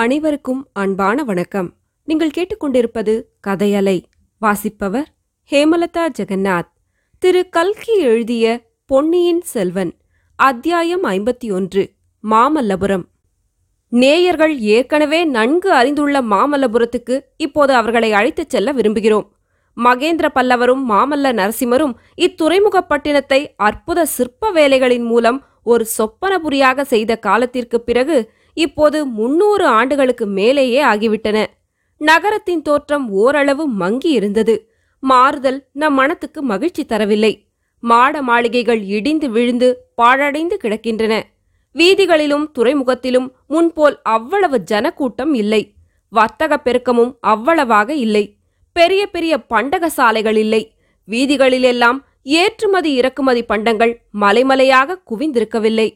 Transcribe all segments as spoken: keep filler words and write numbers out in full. அனைவருக்கும் அன்பான வணக்கம். நீங்கள் கேட்டுக்கொண்டிருப்பது கதையலை. வாசிப்பவர் ஹேமலதா ஜெகநாத். திரு கல்கி எழுதிய பொன்னியின் செல்வன், அத்தியாயம் ஐம்பத்தி ஒன்று, மாமல்லபுரம். நேயர்கள் ஏற்கனவே நன்கு அறிந்துள்ள மாமல்லபுரத்துக்கு இப்போது அவர்களை அழைத்துச் செல்ல விரும்புகிறோம். மகேந்திர பல்லவரும் மாமல்ல நரசிம்மரும் இத்துறைமுகப்பட்டினத்தை அற்புத சிற்ப வேலைகளின் மூலம் ஒரு சொப்பனபுரியாக செய்த காலத்திற்கு பிறகு இப்போது முன்னூறு ஆண்டுகளுக்கு மேலேயே ஆகிவிட்டன. நகரத்தின் தோற்றம் ஓரளவு மங்கி இருந்தது. மாறுதல் நம் மனத்துக்கு மகிழ்ச்சி தரவில்லை. மாட மாளிகைகள் இடிந்து விழுந்து பாழடைந்து கிடக்கின்றன. வீதிகளிலும் துறைமுகத்திலும் முன்போல் அவ்வளவு ஜனக்கூட்டம் இல்லை. வர்த்தக பெருக்கமும் அவ்வளவாக இல்லை. பெரிய பெரிய பண்டக சாலைகள் இல்லை. வீதிகளிலெல்லாம் ஏற்றுமதி இறக்குமதி பண்டங்கள் மலைமலையாக குவிந்திருக்கவில்லை.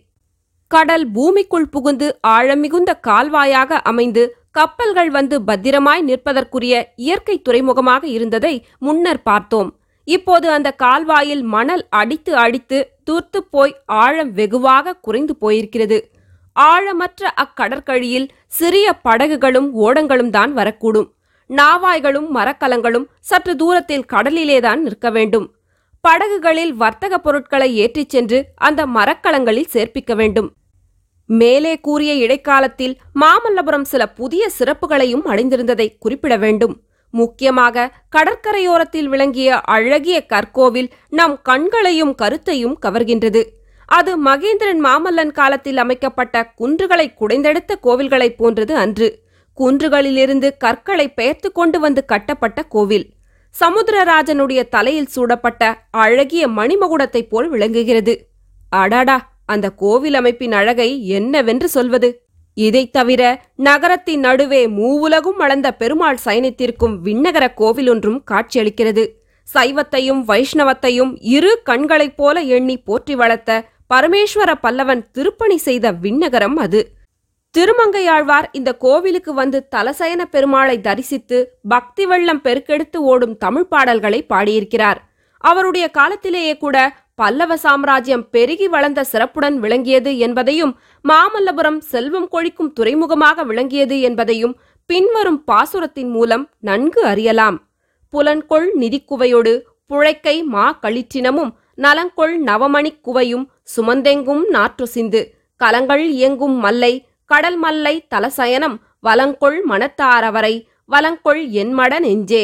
கடல் பூமிக்குள் புகுந்து ஆழமிகுந்த கால்வாயாக அமைந்து கப்பல்கள் வந்து பத்திரமாய் நிற்பதற்குரிய இயற்கை துறைமுகமாக இருந்ததை முன்னர் பார்த்தோம். இப்போது அந்த கால்வாயில் மணல் அடித்து அடித்து தூர்த்து போய் ஆழம் வெகுவாக குறைந்து போயிருக்கிறது. ஆழமற்ற அக்கடற்கழியில் சிறிய படகுகளும் ஓடங்களும் தான் வரக்கூடும். நாவாய்களும் மரக்கலங்களும் சற்று தூரத்தில் கடலிலேதான் நிற்க வேண்டும். படகுகளில் வர்த்தக பொருட்களை ஏற்றிச் சென்று அந்த மரக்கலங்களில் சேர்ப்பிக்க வேண்டும். மேலே கூறிய இடைக்காலத்தில் மாமல்லபுரம் சில புதிய சிறப்புகளையும் அடைந்திருந்ததை குறிப்பிட வேண்டும். முக்கியமாக கடற்கரையோரத்தில் விளங்கிய அழகிய கற்கோவில் நம் கண்களையும் கருத்தையும் கவர்கின்றது. அது மகேந்திரன் மாமல்லன் காலத்தில் அமைக்கப்பட்ட குன்றுகளை குடைந்தெடுத்த கோவில்களைப் போன்றது அன்று. குன்றுகளிலிருந்து கற்களை பெயர்த்து கொண்டு வந்து கட்டப்பட்ட கோவில் சமுதிரராஜனுடைய தலையில் சூடப்பட்ட அழகிய மணிமகுடத்தைப் போல் விளங்குகிறது. அடாடா, அந்த கோவில் அமைப்பின் அழகை என்னவென்று சொல்வது! இதைத் தவிர நகரத்தின் நடுவே மூவுலகும் அளந்த பெருமாள் சைனித்திருக்கும் விண்ணகர கோவில் ஒன்றும் காட்சியளிக்கிறது. சைவத்தையும் வைஷ்ணவத்தையும் இரு கண்களைப் போல எண்ணி போற்றி வளர்த்த பரமேஸ்வர பல்லவன் திருப்பணி செய்த விண்ணகரம் அது. திருமங்கையாழ்வார் இந்த கோவிலுக்கு வந்து தலசயன பெருமாளை தரிசித்து பக்தி வெள்ளம் பெருக்கெடுத்து ஓடும் தமிழ் பாடல்களை பாடியிருக்கிறார். அவருடைய காலத்திலேயே கூட பல்லவ சாம்ராஜ்யம் பெருகி வளர்ந்த சிறப்புடன் விளங்கியது என்பதையும் மாமல்லபுரம் செல்வம் கொழிக்கும் துறைமுகமாக விளங்கியது என்பதையும் பின்வரும் பாசுரத்தின் மூலம் நன்கு அறியலாம். புலன்கொள் நிதிக்குவையோடு புழைக்கை மா களிற்றினமும் நலங்கொள் நவமணிக் குவையும் சுமந்தெங்கும் நாற்றுசிந்து கலங்கள் இயங்கும் மல்லை கடல் மல்லை தலசயனம் வலங்கொள் மனத்தாரவரை வலங்கொள் என்மட நெஞ்சே.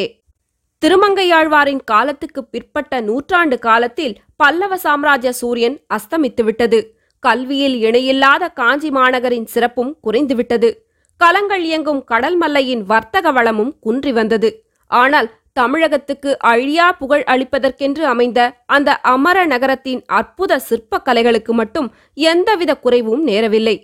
திருமங்கையாழ்வாரின் காலத்துக்கு பிற்பட்ட நூற்றாண்டு காலத்தில் பல்லவ சாம்ராஜ்ய சூரியன் அஸ்தமித்துவிட்டது. கல்வியில் இணையில்லாத காஞ்சி மாநகரின் சிறப்பும் குறைந்துவிட்டது. கலங்கள் இயங்கும் கடல் மல்லையின் வர்த்தக வளமும் குன்றி வந்தது. ஆனால் தமிழகத்துக்கு அழியா புகழ் அளிப்பதற்கென்று அமைந்த அந்த அமர நகரத்தின் அற்புத சிற்ப கலைகளுக்கு மட்டும் எந்தவித குறைவும் நேரவில்லை.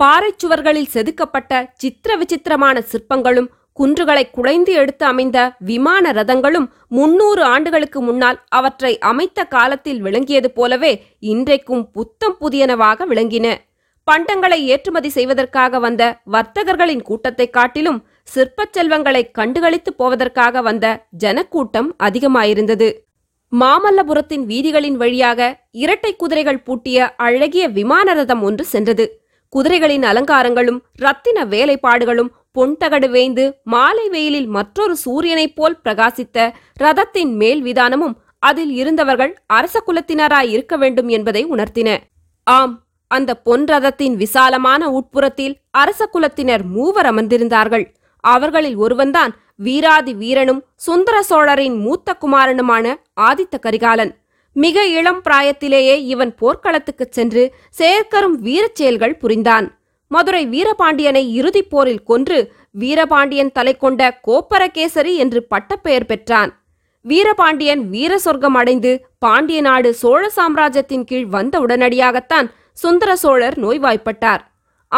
பாறைச்சுவர்களில் செதுக்கப்பட்ட சித்திர விசித்திரமான சிற்பங்களும் குன்றுகளை குடைந்து எடுத்து அமைந்த விமான ரதங்களும் முன்னூறு ஆண்டுகளுக்கு முன்னால் அவற்றை அமைத்த காலத்தில் விளங்கியது போலவே இன்றைக்கும் புத்தம் புதியனவாக விளங்கின. பண்டங்களை ஏற்றுமதி செய்வதற்காக வந்த வர்த்தகர்களின் கூட்டத்தை காட்டிலும் சிற்பச் செல்வங்களை கண்டுகளித்து போவதற்காக வந்த ஜனக்கூட்டம் அதிகமாயிருந்தது. மாமல்லபுரத்தின் வீதிகளின் வழியாக இரட்டை குதிரைகள் பூட்டிய அழகிய விமான ரதம் ஒன்று சென்றது. குதிரைகளின் அலங்காரங்களும் இரத்தின வேலைப்பாடுகளும் பொன்தகடு வேய்ந்து மாலை வெயிலில் மற்றொரு சூரியனைப் போல் பிரகாசித்த ரதத்தின் மேல் விதானமும் அதில் இருந்தவர்கள் அரச குலத்தினராய் இருக்க வேண்டும் என்பதை உணர்த்தின. ஆம், அந்த பொன் ரதத்தின் விசாலமான உட்புறத்தில் அரச குலத்தினர் மூவர் அமர்ந்திருந்தார்கள். அவர்களில் ஒருவன்தான் வீராதி வீரனும் சுந்தர சோழரின் மூத்த குமாரனுமான ஆதித்த கரிகாலன். மிக இளம் பிராயத்திலேயே இவன் போர்க்களத்துக்குச் சென்று செயற்கரும் வீரச் செயல்கள் புரிந்தான். மதுரை வீரபாண்டியனை இறுதிப் போரில் கொன்று வீரபாண்டியன் தலை கொண்ட கோப்பரகேசரி என்று பட்டப்பெயர் பெற்றான். வீரபாண்டியன் வீர சொர்க்கம் அடைந்து பாண்டிய நாடு சோழ சாம்ராஜ்யத்தின் கீழ் வந்த உடனடியாகத்தான் சுந்தர சோழர் நோய்வாய்ப்பட்டார்.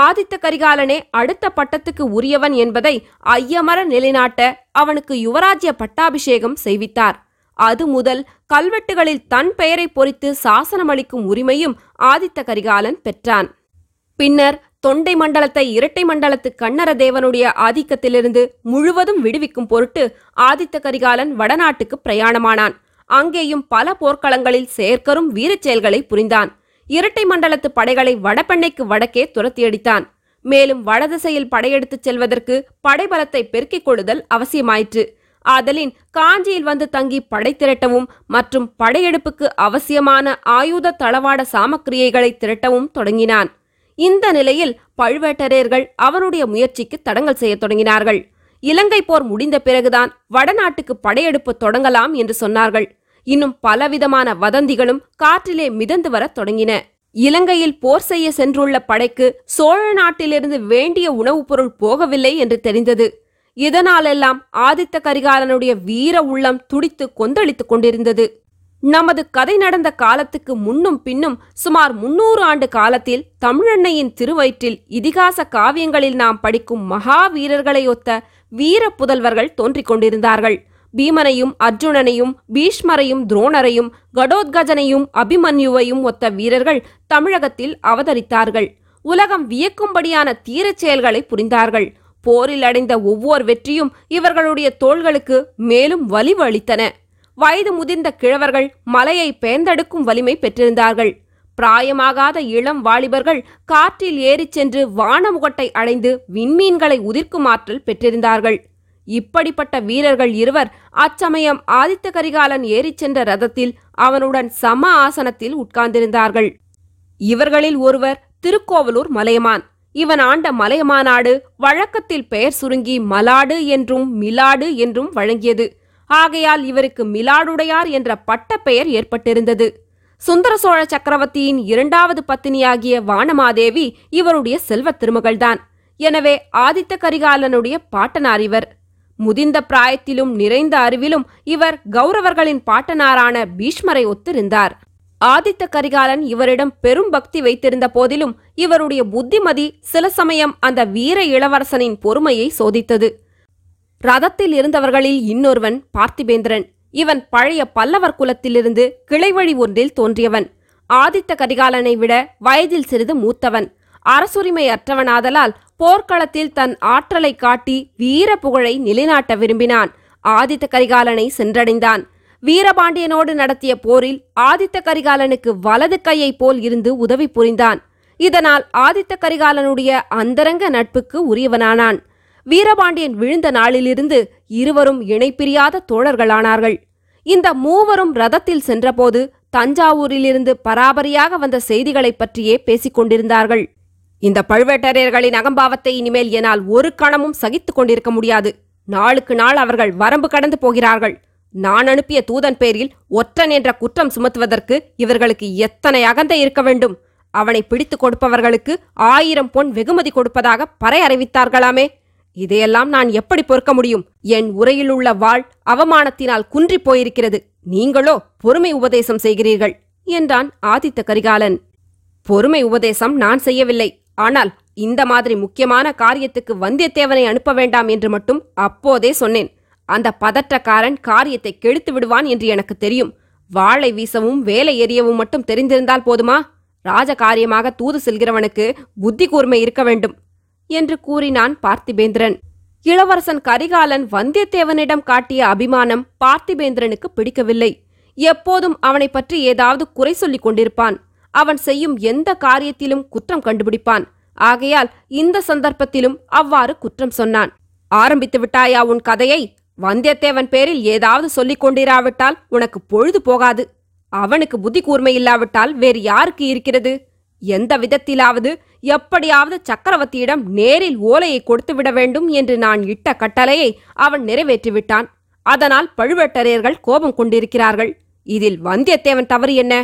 ஆதித்த கரிகாலனே அடுத்த பட்டத்துக்கு உரியவன் என்பதை ஐயமர நிலைநாட்ட அவனுக்கு யுவராஜ்ய பட்டாபிஷேகம் செய்வித்தார். அது முதல் கல்வெட்டுகளில் தன் பெயரை பொறித்து சாசனமளிக்கும் உரிமையும் ஆதித்த கரிகாலன் பெற்றான். பின்னர் தொண்டை மண்டலத்தை இரட்டை மண்டலத்து கண்ணர தேவனுடைய ஆதிக்கத்திலிருந்து முழுவதும் விடுவிக்கும் பொருட்டு ஆதித்த கரிகாலன் வடநாட்டுக்கு பிரயாணமானான். அங்கேயும் பல போர்க்களங்களில் செயற்கரும் வீரச் செயல்களை புரிந்தான். இரட்டை மண்டலத்து படைகளை வடப்பெண்ணைக்கு வடக்கே துரத்தியடித்தான். மேலும் வடதிசையில் படையெடுத்துச் செல்வதற்கு படைபலத்தை பெருக்கிக் கொள்ளுதல் அவசியமாயிற்று. ஆதலின் காஞ்சியில் வந்து தங்கி படை திரட்டவும் மற்றும் படையெடுப்புக்கு அவசியமான ஆயுத தளவாட சாமக்கிரியைகளை திரட்டவும் தொடங்கினான். இந்த நிலையில் பழுவேட்டரையர்கள் அவனுடைய முயற்சிக்கு தடங்கல் செய்ய தொடங்கினார்கள். இலங்கை போர் முடிந்த பிறகுதான் வடநாட்டுக்கு படையெடுப்பு தொடங்கலாம் என்று சொன்னார்கள். இன்னும் பலவிதமான வதந்திகளும் காற்றிலே மிதந்து வர தொடங்கின. இலங்கையில் போர் செய்ய சென்றுள்ள படைக்கு சோழ நாட்டிலிருந்து வேண்டிய உணவுப் பொருள் போகவில்லை என்று தெரிந்தது. இதனாலெல்லாம் ஆதித்த கரிகாலனுடைய வீர உள்ளம் துடித்து கொந்தளித்துக் கொண்டிருந்தது. நமது கதை நடந்த காலத்துக்கு முன்னும் பின்னும் சுமார் முன்னூறு ஆண்டு காலத்தில் தமிழன்னையின் திருவயிற்றில் இதிகாச காவியங்களில் நாம் படிக்கும் மகாவீரர்களை ஒத்த வீர புதல்வர்கள் தோன்றிக் கொண்டிருந்தார்கள். பீமனையும் அர்ஜுனனையும் பீஷ்மரையும் துரோணரையும் கடோத்கஜனையும் அபிமன்யுவையும் ஒத்த வீரர்கள் தமிழகத்தில் அவதரித்தார்கள். உலகம் வியக்கும்படியான தீரச் செயல்களை புரிந்தார்கள். போரில் அடைந்த ஒவ்வொரு வெற்றியும் இவர்களுடைய தோள்களுக்கு மேலும் வலிவு அளித்தன. வயது முதிர்ந்த கிழவர்கள் மலையை பேர்ந்தெடுக்கும் வலிமை பெற்றிருந்தார்கள். பிராயமாகாத இளம் வாலிபர்கள் காற்றில் ஏறிச் சென்று வானமுகட்டை அடைந்து விண்மீன்களை உதிர்க்கும் ஆற்றல் பெற்றிருந்தார்கள். இப்படிப்பட்ட வீரர்கள் இருவர் அச்சமயம் ஆதித்த கரிகாலன் ஏறிச் சென்ற ரதத்தில் அவனுடன் சம ஆசனத்தில் உட்கார்ந்திருந்தார்கள். இவர்களில் ஒருவர் திருக்கோவலூர் மலையமான். இவன் ஆண்ட மலையமாநாடு வழக்கத்தில் பெயர் சுருங்கி மலாடு என்றும் மிலாடு என்றும் வழங்கியது. ஆகையால் இவருக்கு மிலாடுடையார் என்ற பட்ட பெயர் ஏற்பட்டிருந்தது. சுந்தர சோழ சக்கரவர்த்தியின் இரண்டாவது பத்தினியாகிய வானமாதேவி இவருடைய செல்வ திருமகள்தான். எனவே ஆதித்த கரிகாலனுடைய பாட்டனார் இவர். முதிர்ந்த பிராயத்திலும் நிறைந்த அறிவிலும் இவர் கௌரவர்களின் பாட்டனாரான பீஷ்மரை ஒத்திருந்தார். ஆதித்த கரிகாலன் இவரிடம் பெரும் பக்தி வைத்திருந்த போதிலும் இவருடைய புத்திமதி சில சமயம் அந்த வீர இளவரசனின் பொறுமையை சோதித்தது. ரதத்தில் இருந்தவர்களில் இன்னொருவன் பார்த்திபேந்திரன். இவன் பழைய பல்லவர் குலத்திலிருந்து கிளைவழி ஒன்றில் தோன்றியவன். ஆதித்த கரிகாலனை விட வயதில் சிறிது மூத்தவன். அரசுரிமை அற்றவனாதலால் போர்க்களத்தில் தன் ஆற்றலை காட்டி வீர புகழை நிலைநாட்ட விரும்பினான். ஆதித்த கரிகாலனை சென்றடைந்தான். வீரபாண்டியனோடு நடத்திய போரில் ஆதித்த கரிகாலனுக்கு வலது கையை போல் இருந்து உதவி புரிந்தான். இதனால் ஆதித்த கரிகாலனுடைய அந்தரங்க நட்புக்கு உரியவனானான். வீரபாண்டியன் விழுந்த நாளிலிருந்து இருவரும் இணைப்பிரியாத தோழர்களானார்கள். இந்த மூவரும் ரதத்தில் சென்றபோது தஞ்சாவூரிலிருந்து பராபரியாக வந்த செய்திகளை பற்றியே பேசிக் கொண்டிருந்தார்கள். இந்த பழுவேட்டரையர்களின் அகம்பாவத்தை இனிமேல் என்னால் ஒரு கணமும் சகித்துக் கொண்டிருக்க முடியாது. நாளுக்கு நாள் அவர்கள் வரம்பு கடந்து போகிறார்கள். நான் அனுப்பிய தூதன் பேரில் ஒற்றன் என்ற குற்றம் சுமத்துவதற்கு இவர்களுக்கு எத்தனை அகந்தை இருக்க வேண்டும். அவனை பிடித்து கொடுப்பவர்களுக்கு ஆயிரம் பொன் வெகுமதி கொடுப்பதாக பறை அறிவித்தார்களாமே. இதையெல்லாம் நான் எப்படி பொறுக்க முடியும்? என் உரையிலுள்ள வாள் அவமானத்தினால் குன்றி போயிருக்கிறது. நீங்களோ பொறுமை உபதேசம் செய்கிறீர்கள் என்றான் ஆதித்த கரிகாலன். பொறுமை உபதேசம் நான் செய்யவில்லை. ஆனால் இந்த மாதிரி முக்கியமான காரியத்துக்கு வந்தியத்தேவனை அனுப்ப வேண்டாம் என்று மட்டும் அப்போதே சொன்னேன். அந்த பதற்றக்காரன் காரியத்தை கெடுத்து விடுவான் என்று எனக்கு தெரியும். வாளை வீசவும் வேலை எறியவும் மட்டும் தெரிந்திருந்தால் போதுமா? ராஜகாரியமாக தூது செல்கிறவனுக்கு புத்தி கூர்மை இருக்க வேண்டும் என்று கூறினான் பார்த்திபேந்திரன். இளவரசன் கரிகாலன் வந்தியத்தேவனிடம் காட்டிய அபிமானம் பார்த்திபேந்திரனுக்கு பிடிக்கவில்லை. எப்போதும் அவனை பற்றி ஏதாவது குறை சொல்லிக் கொண்டிருப்பான். அவன் செய்யும் எந்த காரியத்திலும் குற்றம் கண்டுபிடிப்பான். ஆகையால் இந்த சந்தர்ப்பத்திலும் அவ்வாறு குற்றம் சொன்னான். ஆரம்பித்து விட்டாயா உன் கதையை? வந்தியத்தேவன் பேரில் ஏதாவது சொல்லிக் கொண்டிராவிட்டால் உனக்கு பொழுது போகாது. அவனுக்கு புத்தி கூர்மை இல்லாவிட்டால் வேறு யாருக்கு இருக்கிறது? எந்த விதத்திலாவது எப்படியாவது சக்கரவர்த்தியிடம் நேரில் ஓலையை கொடுத்துவிட வேண்டும் என்று நான் இட்ட கட்டளையை அவன் நிறைவேற்றிவிட்டான். அதனால் பழுவேட்டரையர்கள் கோபம் கொண்டிருக்கிறார்கள். இதில் வந்தியத்தேவன் தவறு என்ன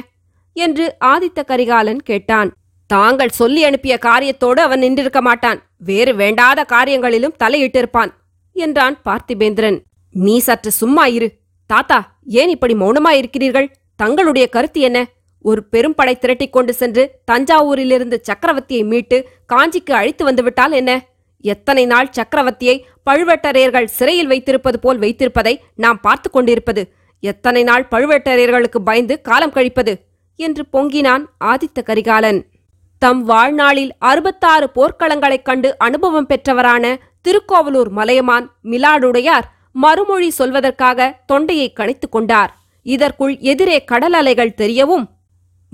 என்று ஆதித்த கரிகாலன் கேட்டான். தாங்கள் சொல்லி அனுப்பிய காரியத்தோடு அவன் நின்றிருக்க மாட்டான். வேறு வேண்டாத காரியங்களிலும் தலையிட்டிருப்பான் என்றான் பார்த்திபேந்திரன். நீ சற்று சும்மா இரு. தாத்தா, ஏன் இப்படி மௌனமாயிருக்கிறீர்கள்? தங்களுடைய கருத்து என்ன? ஒரு பெரும் படை திரட்டிக் கொண்டு சென்று தஞ்சாவூரிலிருந்து சக்கரவர்த்தியை மீட்டு காஞ்சிக்கு அழைத்து வந்துவிட்டால் என்ன? எத்தனை நாள் சக்கரவர்த்தியை பழுவேட்டரையர்கள் சிறையில் வைத்திருப்பது போல் வைத்திருப்பதை நாம் பார்த்து கொண்டிருப்பது? எத்தனை நாள் பழுவேட்டரையர்களுக்கு பயந்து காலம் கழிப்பது என்று பொங்கினான் ஆதித்த கரிகாலன். தம் வாழ்நாளில் அறுபத்தாறு போர்க்களங்களைக் கண்டு அனுபவம் பெற்றவரான திருக்கோவலூர் மலையமான் மிலாடுடையார் மறுமொழி சொல்வதற்காக தொண்டையை கணைத்துக் கொண்டார். இதற்குள் எதிரே கடல் அலைகள் தெரியவும்,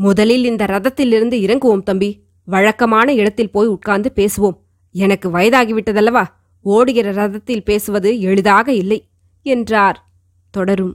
முதலில் இந்த ரதத்திலிருந்து இறங்குவோம் தம்பி. வழக்கமான இடத்தில் போய் உட்கார்ந்து பேசுவோம். எனக்கு வயதாகிவிட்டதல்லவா, ஓடுகிற ரதத்தில் பேசுவது எளிதாக இல்லை என்றார். தொடரும்.